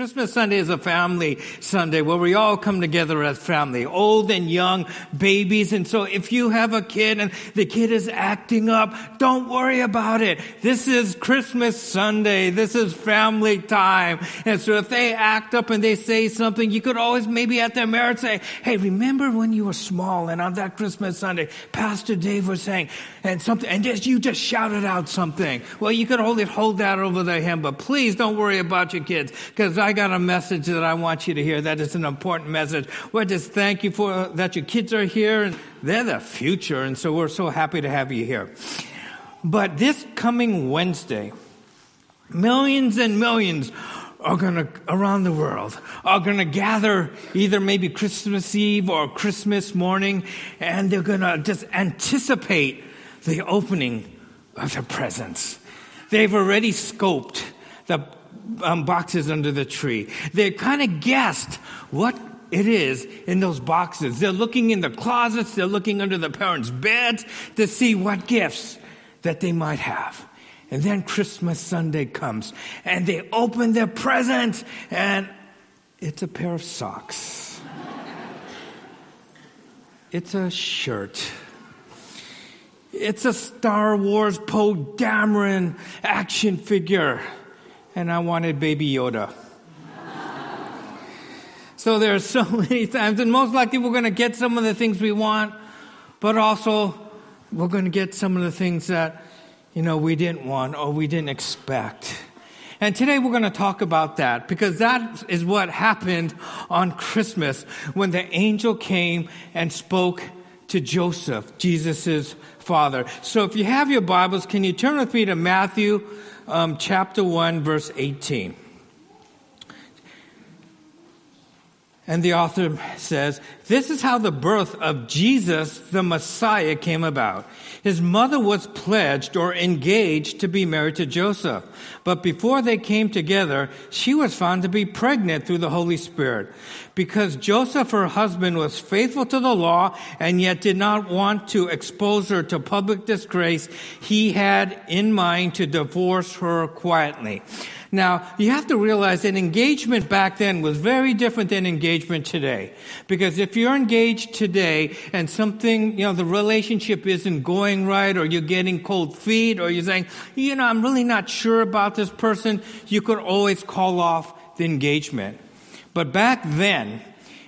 Christmas Sunday is a family Sunday where we all come together as family, old and young, babies. And so if you have a kid and the kid is acting up, don't worry about it. This is Christmas Sunday. This is family time. And so if they act up and they say something, you could always maybe at their marriage say, hey, remember when you were small and on that Christmas Sunday, Pastor Dave was saying, and something, and you just shouted out something. Well, you could hold that over their head, but please don't worry about your kids, because I got a message that I want you to hear. That is an important message. Well, just thank you for that your kids are here, and they're the future, and so we're so happy to have you here. But this coming Wednesday, millions and millions are going to around the world are going to gather either maybe Christmas Eve or Christmas morning, and they're going to just anticipate the opening of their presents. They've already scoped the boxes under the tree. They kind of guessed what it is in those boxes. They're looking in the closets. They're looking under the parents' beds to see what gifts that they might have. And then Christmas Sunday comes, and they open their presents, and it's a pair of socks. It's a shirt. It's a Star Wars Poe Dameron action figure. And I wanted Baby Yoda. So there are so many times, and most likely we're going to get some of the things we want, but also we're going to get some of the things that, you know, we didn't want or we didn't expect. And today we're going to talk about that, because that is what happened on Christmas when the angel came and spoke to Joseph, Jesus' father. So if you have your Bibles, can you turn with me to Matthew chapter 1, verse 18. And the author says, this is how the birth of Jesus, the Messiah, came about. His mother was pledged or engaged to be married to Joseph. But before they came together, she was found to be pregnant through the Holy Spirit. Because Joseph, her husband, was faithful to the law and yet did not want to expose her to public disgrace, he had in mind to divorce her quietly. Now, you have to realize that engagement back then was very different than engagement today. Because if you're engaged today and something, you know, the relationship isn't going right, or you're getting cold feet, or you're saying, you know, I'm really not sure about this person, you could always call off the engagement. But back then,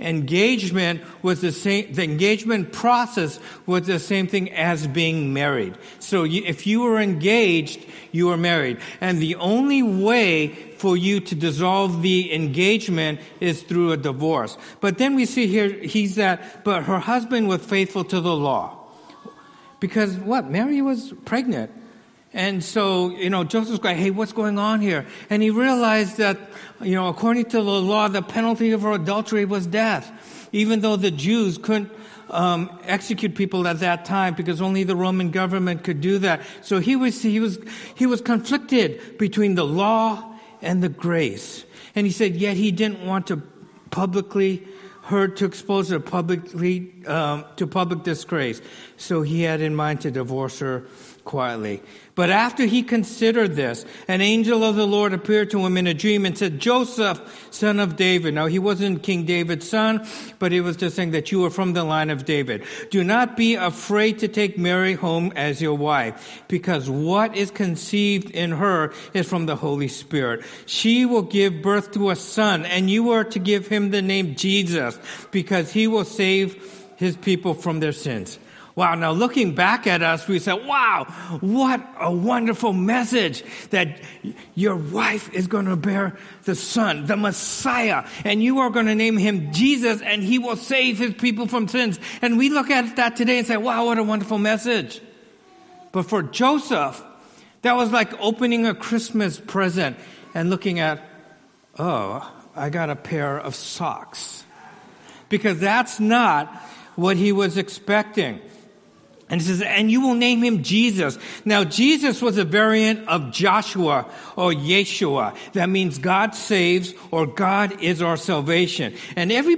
engagement was the same. The engagement process was the same thing as being married. So if you were engaged, you were married. And the only way for you to dissolve the engagement is through a divorce. But then we see here, but her husband was faithful to the law. Because what? Mary was pregnant. And so, you know, Joseph's going, hey, what's going on here? And he realized that, you know, according to the law, the penalty of her adultery was death, even though the Jews couldn't execute people at that time, because only the Roman government could do that. So he was conflicted between the law and the grace. And he said, yet he didn't want to expose her publicly to public disgrace. So he had in mind to divorce her quietly. But after he considered this, an angel of the Lord appeared to him in a dream and said, Joseph, son of David. Now, he wasn't King David's son, but he was just saying that you are from the line of David. Do not be afraid to take Mary home as your wife, because what is conceived in her is from the Holy Spirit. She will give birth to a son, and you are to give him the name Jesus, because he will save his people from their sins. Wow, now looking back at us, we say, wow, what a wonderful message that your wife is going to bear the son, the Messiah, and you are going to name him Jesus, and he will save his people from sins. And we look at that today and say, wow, what a wonderful message. But for Joseph, that was like opening a Christmas present and looking at, oh, I got a pair of socks. Because that's not what he was expecting. And it says, and you will name him Jesus. Now, Jesus was a variant of Joshua or Yeshua. That means God saves, or God is our salvation. And every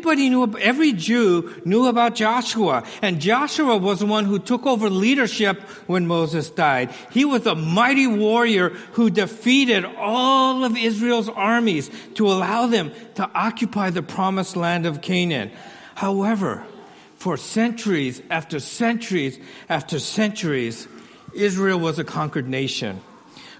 Jew knew about Joshua. And Joshua was the one who took over leadership when Moses died. He was a mighty warrior who defeated all of Israel's armies to allow them to occupy the promised land of Canaan. However, for centuries after centuries after centuries, Israel was a conquered nation.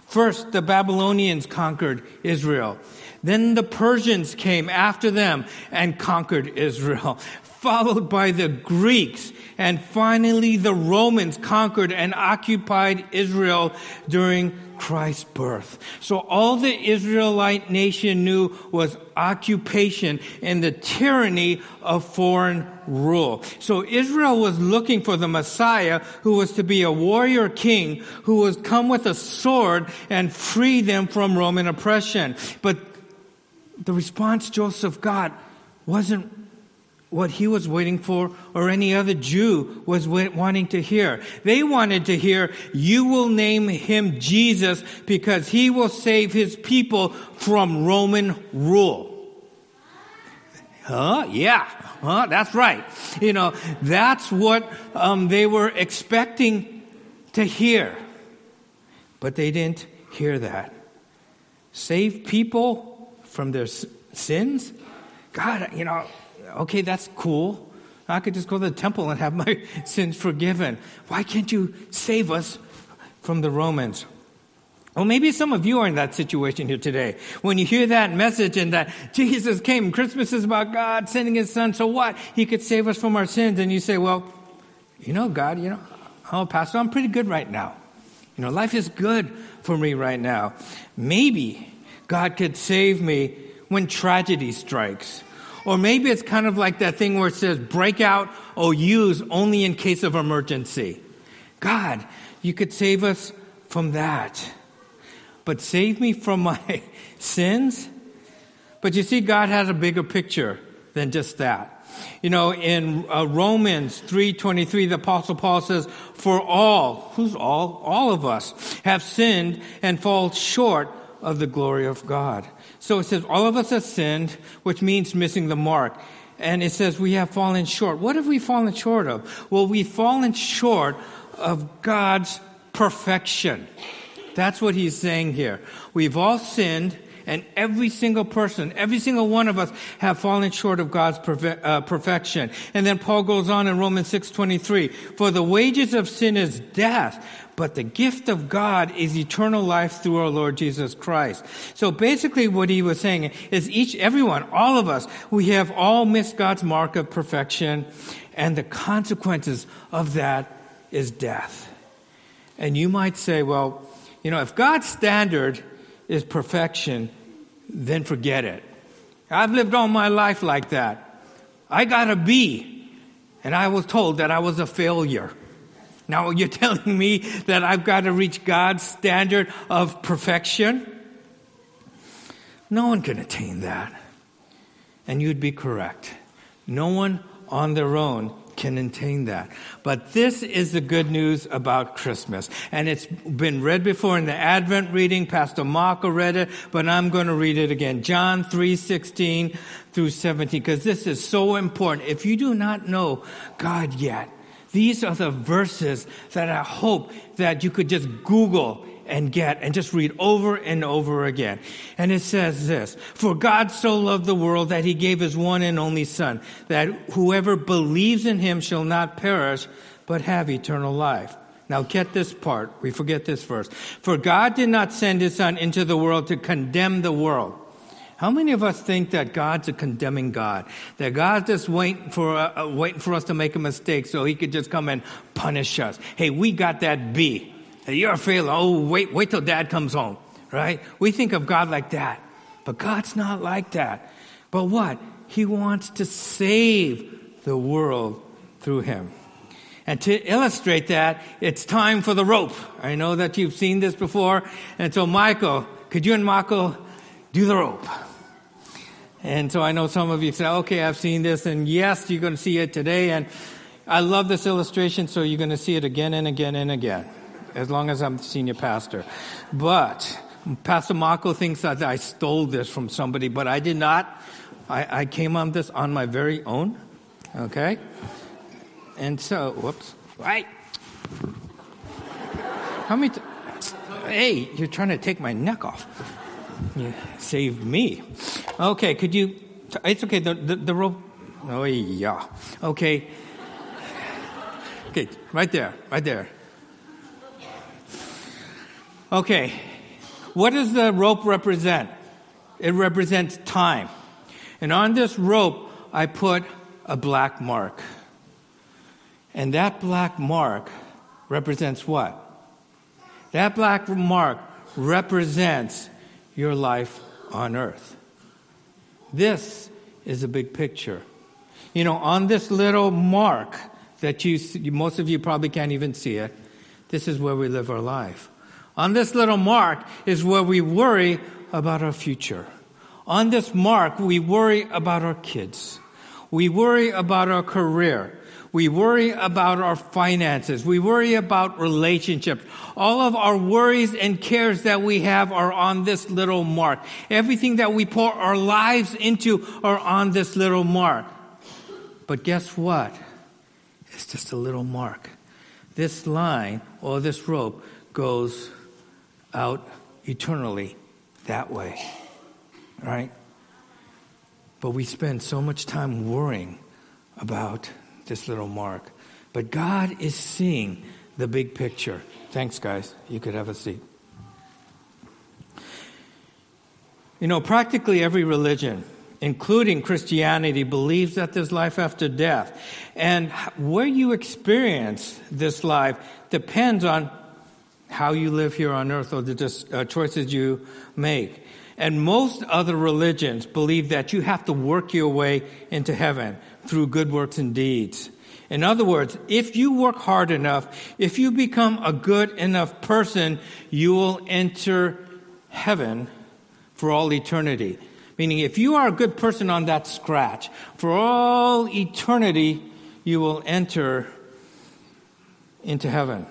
First, the Babylonians conquered Israel. Then the Persians came after them and conquered Israel, followed by the Greeks. And finally, the Romans conquered and occupied Israel during Christ's birth. So all the Israelite nation knew was occupation and the tyranny of foreign rule. So Israel was looking for the Messiah, who was to be a warrior king, who was come with a sword and free them from Roman oppression. But the response Joseph got wasn't what he was waiting for, or any other Jew was wanting to hear. They wanted to hear, you will name him Jesus because he will save his people from Roman rule. Huh? Yeah. Huh? That's right. You know, that's what they were expecting to hear. But they didn't hear that. Save people from their sins? God, you know, okay, that's cool. I could just go to the temple and have my sins forgiven. Why can't you save us from the Romans? Well, maybe some of you are in that situation here today. When you hear that message and that Jesus came, Christmas is about God sending his son, so what? He could save us from our sins. And you say, well, you know, God, you know, oh, Pastor, I'm pretty good right now. You know, life is good for me right now. Maybe God could save me when tragedy strikes. Or maybe it's kind of like that thing where it says, break out or use only in case of emergency. God, you could save us from that. But save me from my sins? But you see, God has a bigger picture than just that. You know, in Romans 3:23, the Apostle Paul says, for all, who's all? All of us have sinned and fall short of the glory of God. So it says, all of us have sinned, which means missing the mark. And it says, we have fallen short. What have we fallen short of? Well, we've fallen short of God's perfection. That's what he's saying here. We've all sinned, and every single person, every single one of us have fallen short of God's perfection. And then Paul goes on in Romans 6:23, for the wages of sin is death, but the gift of God is eternal life through our Lord Jesus Christ. So basically what he was saying is everyone, all of us, we have all missed God's mark of perfection, and the consequences of that is death. And you might say, well, you know, if God's standard is perfection, then forget it. I've lived all my life like that. I got a B, and I was told that I was a failure. Now you're telling me that I've got to reach God's standard of perfection? No one can attain that. And you'd be correct. No one on their own can attain that. But this is the good news about Christmas. And it's been read before in the Advent reading. Pastor Marco read it, but I'm going to read it again. John 3:16 through 17, because this is so important. If you do not know God yet, these are the verses that I hope that you could just Google and get and just read over and over again. And it says this, for God so loved the world that he gave his one and only son, that whoever believes in him shall not perish, but have eternal life. Now get this part. We forget this verse. For God did not send his son into the world to condemn the world. How many of us think that God's a condemning God? That God's just waiting for us to make a mistake so he could just come and punish us. Hey, we got that B. You're a failure. Oh, wait till dad comes home, right? We think of God like that. But God's not like that. But what? He wants to save the world through him. And to illustrate that, it's time for the rope. I know that you've seen this before. And so, Michael, could you and Marco do the rope? And so I know some of you say, okay, I've seen this. And yes, you're going to see it today. And I love this illustration, so you're going to see it again and again and again, as long as I'm the senior pastor. But Pastor Marco thinks that I stole this from somebody, but I did not. I came on this on my very own, okay? And so, whoops, right. How many, hey, you're trying to take my neck off. You saved me. Okay, could you, it's okay, the rope, oh yeah, okay. Okay, right there, right there. Okay, what does the rope represent? It represents time. And on this rope, I put a black mark. And that black mark represents what? That black mark represents your life on earth. This is a big picture. You know, on this little mark that you see, most of you probably can't even see it, this is where we live our life. On this little mark is where we worry about our future. On this mark, we worry about our kids. We worry about our career. We worry about our finances. We worry about relationships. All of our worries and cares that we have are on this little mark. Everything that we pour our lives into are on this little mark. But guess what? It's just a little mark. This line or this rope goes out eternally that way. Right? But we spend so much time worrying about this little mark. But God is seeing the big picture. Thanks, guys. You could have a seat. You know, practically every religion, including Christianity, believes that there's life after death. And where you experience this life depends on how you live here on earth or the choices you make. And most other religions believe that you have to work your way into heaven through good works and deeds. In other words, if you work hard enough, if you become a good enough person, you will enter heaven for all eternity. Meaning, if you are a good person on that scratch, for all eternity, you will enter into heaven.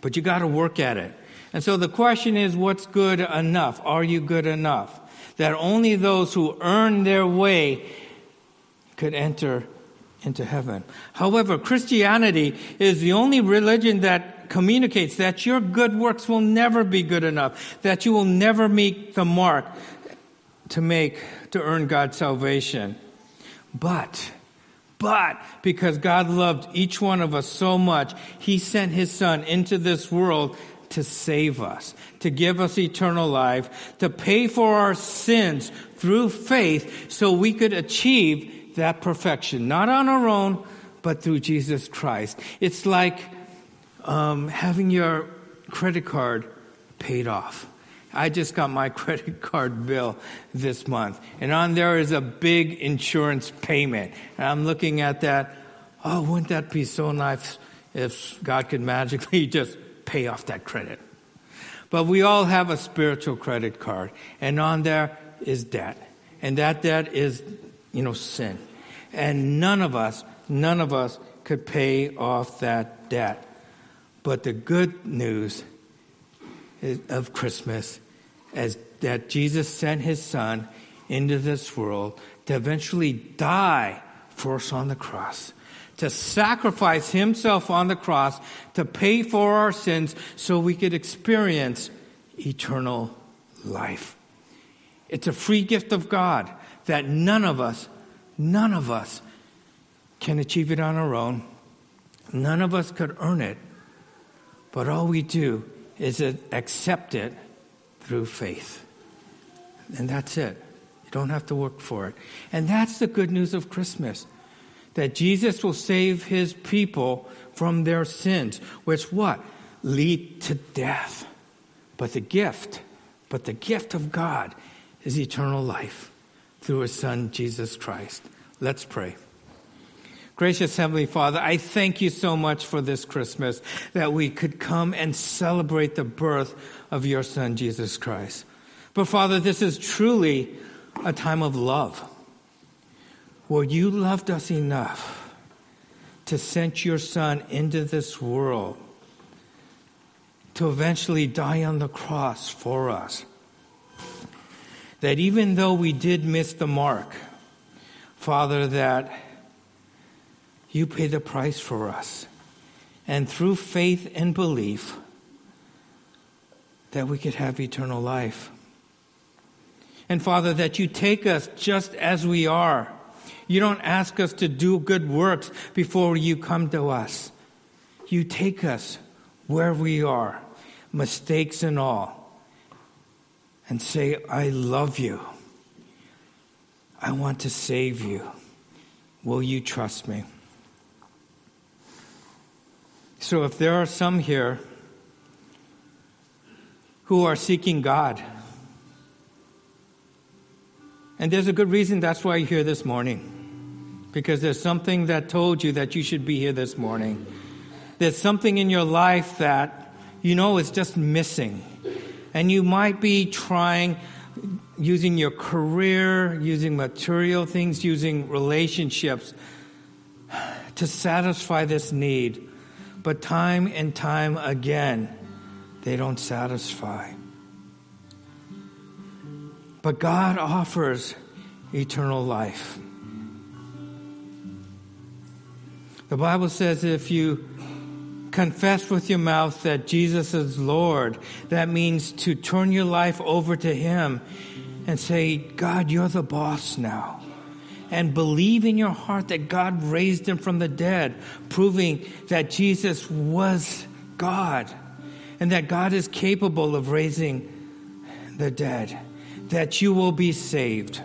But you got to work at it. And so the question is, what's good enough? Are you good enough? That only those who earn their way could enter into heaven. However, Christianity is the only religion that communicates that your good works will never be good enough, that you will never meet the mark to earn God's salvation. But because God loved each one of us so much, He sent His Son into this world to save us, to give us eternal life, to pay for our sins through faith so we could achieve that perfection. Not on our own, but through Jesus Christ. It's like having your credit card paid off. I just got my credit card bill this month, and on there is a big insurance payment. And I'm looking at that, oh, wouldn't that be so nice if God could magically just pay off that credit. But we all have a spiritual credit card, and on there is debt. And that debt is, you know, sin. And none of us could pay off that debt. But the good news of Christmas is that Jesus sent His Son into this world to eventually die for us on the cross, to sacrifice Himself on the cross to pay for our sins so we could experience eternal life. It's a free gift of God that none of us can achieve it on our own. None of us could earn it. But all we do is accept it through faith. And that's it. You don't have to work for it. And that's the good news of Christmas. That Jesus will save His people from their sins, which what? Lead to death. But the gift of God is eternal life through His Son, Jesus Christ. Let's pray. Gracious Heavenly Father, I thank You so much for this Christmas that we could come and celebrate the birth of Your Son, Jesus Christ. But Father, this is truly a time of love. Well, You loved us enough to send your son into this world to eventually die on the cross for us. That even though we did miss the mark, Father, that you pay the price for us. And through faith and belief, that we could have eternal life. And Father, that you take us just as we are. You don't ask us to do good works before you come to us. You take us where we are, mistakes and all, and say, I love you. I want to save you. Will you trust me? So if there are some here who are seeking God, and there's a good reason that's why you're here this morning, because there's something that told you that you should be here this morning. There's something in your life that you know is just missing. And you might be trying, using your career, using material things, using relationships to satisfy this need. But time and time again, they don't satisfy. But God offers eternal life. The Bible says if you confess with your mouth that Jesus is Lord, that means to turn your life over to Him and say, God, you're the boss now. And believe in your heart that God raised Him from the dead, proving that Jesus was God and that God is capable of raising the dead, that you will be saved.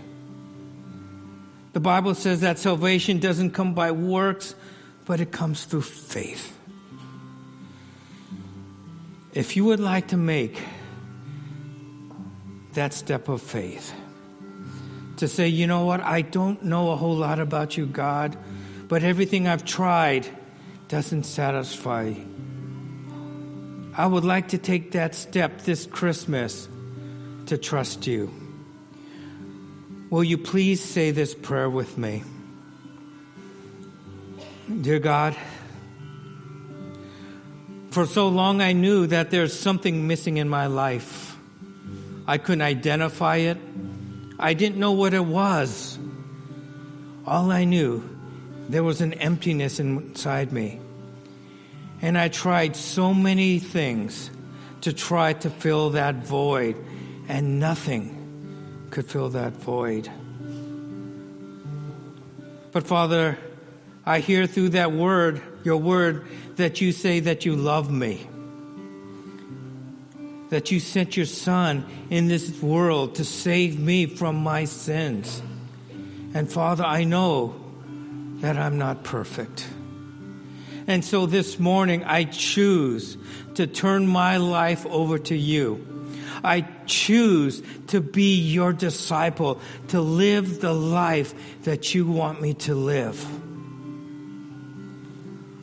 The Bible says that salvation doesn't come by works, but it comes through faith. If you would like to make that step of faith, to say, you know what, I don't know a whole lot about you, God, but everything I've tried doesn't satisfy. I would like to take that step this Christmas to trust you. Will you please say this prayer with me? Dear God, for so long I knew that there's something missing in my life. I couldn't identify it. I didn't know what it was. All I knew, there was an emptiness inside me. And I tried so many things to try to fill that void. And nothing could fill that void. But Father, I hear through that word, your word, that you say that you love me. That you sent your Son in this world to save me from my sins. And Father, I know that I'm not perfect. And so this morning, I choose to turn my life over to you. I choose to be your disciple, to live the life that you want me to live.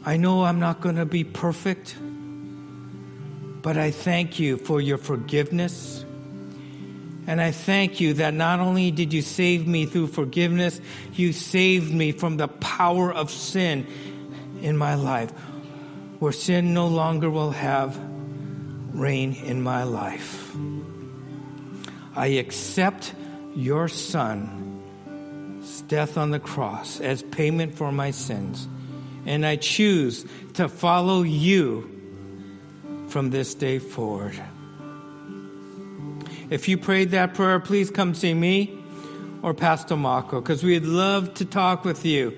I know I'm not going to be perfect, but I thank you for your forgiveness. And I thank you that not only did you save me through forgiveness, you saved me from the power of sin in my life, where sin no longer will have reign in my life. I accept your Son's death on the cross as payment for my sins. And I choose to follow you from this day forward. If you prayed that prayer, please come see me or Pastor Marco, because we'd love to talk with you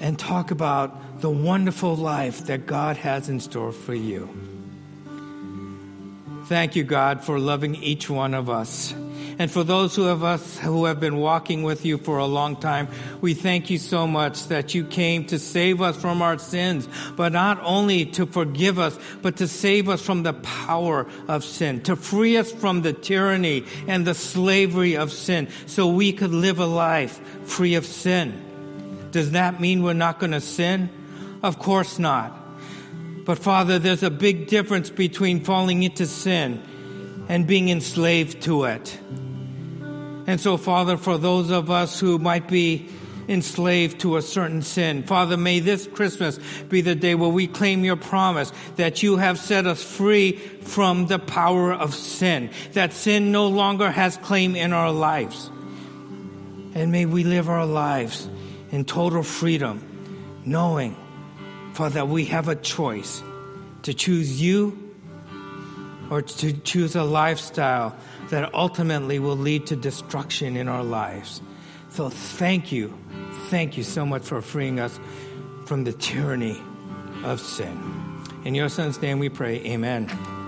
and talk about the wonderful life that God has in store for you. Thank you, God, for loving each one of us. And for those of us who have been walking with you for a long time, we thank you so much that you came to save us from our sins, but not only to forgive us, but to save us from the power of sin, to free us from the tyranny and the slavery of sin, so we could live a life free of sin. Does that mean we're not going to sin? Of course not. But Father, there's a big difference between falling into sin and being enslaved to it. And so, Father, for those of us who might be enslaved to a certain sin. Father, may this Christmas be the day where we claim your promise that you have set us free from the power of sin, that sin no longer has claim in our lives. And may we live our lives in total freedom, knowing, Father, that we have a choice to choose you or to choose a lifestyle that ultimately will lead to destruction in our lives. So thank you. Thank you so much for freeing us from the tyranny of sin. In your Son's name we pray, amen.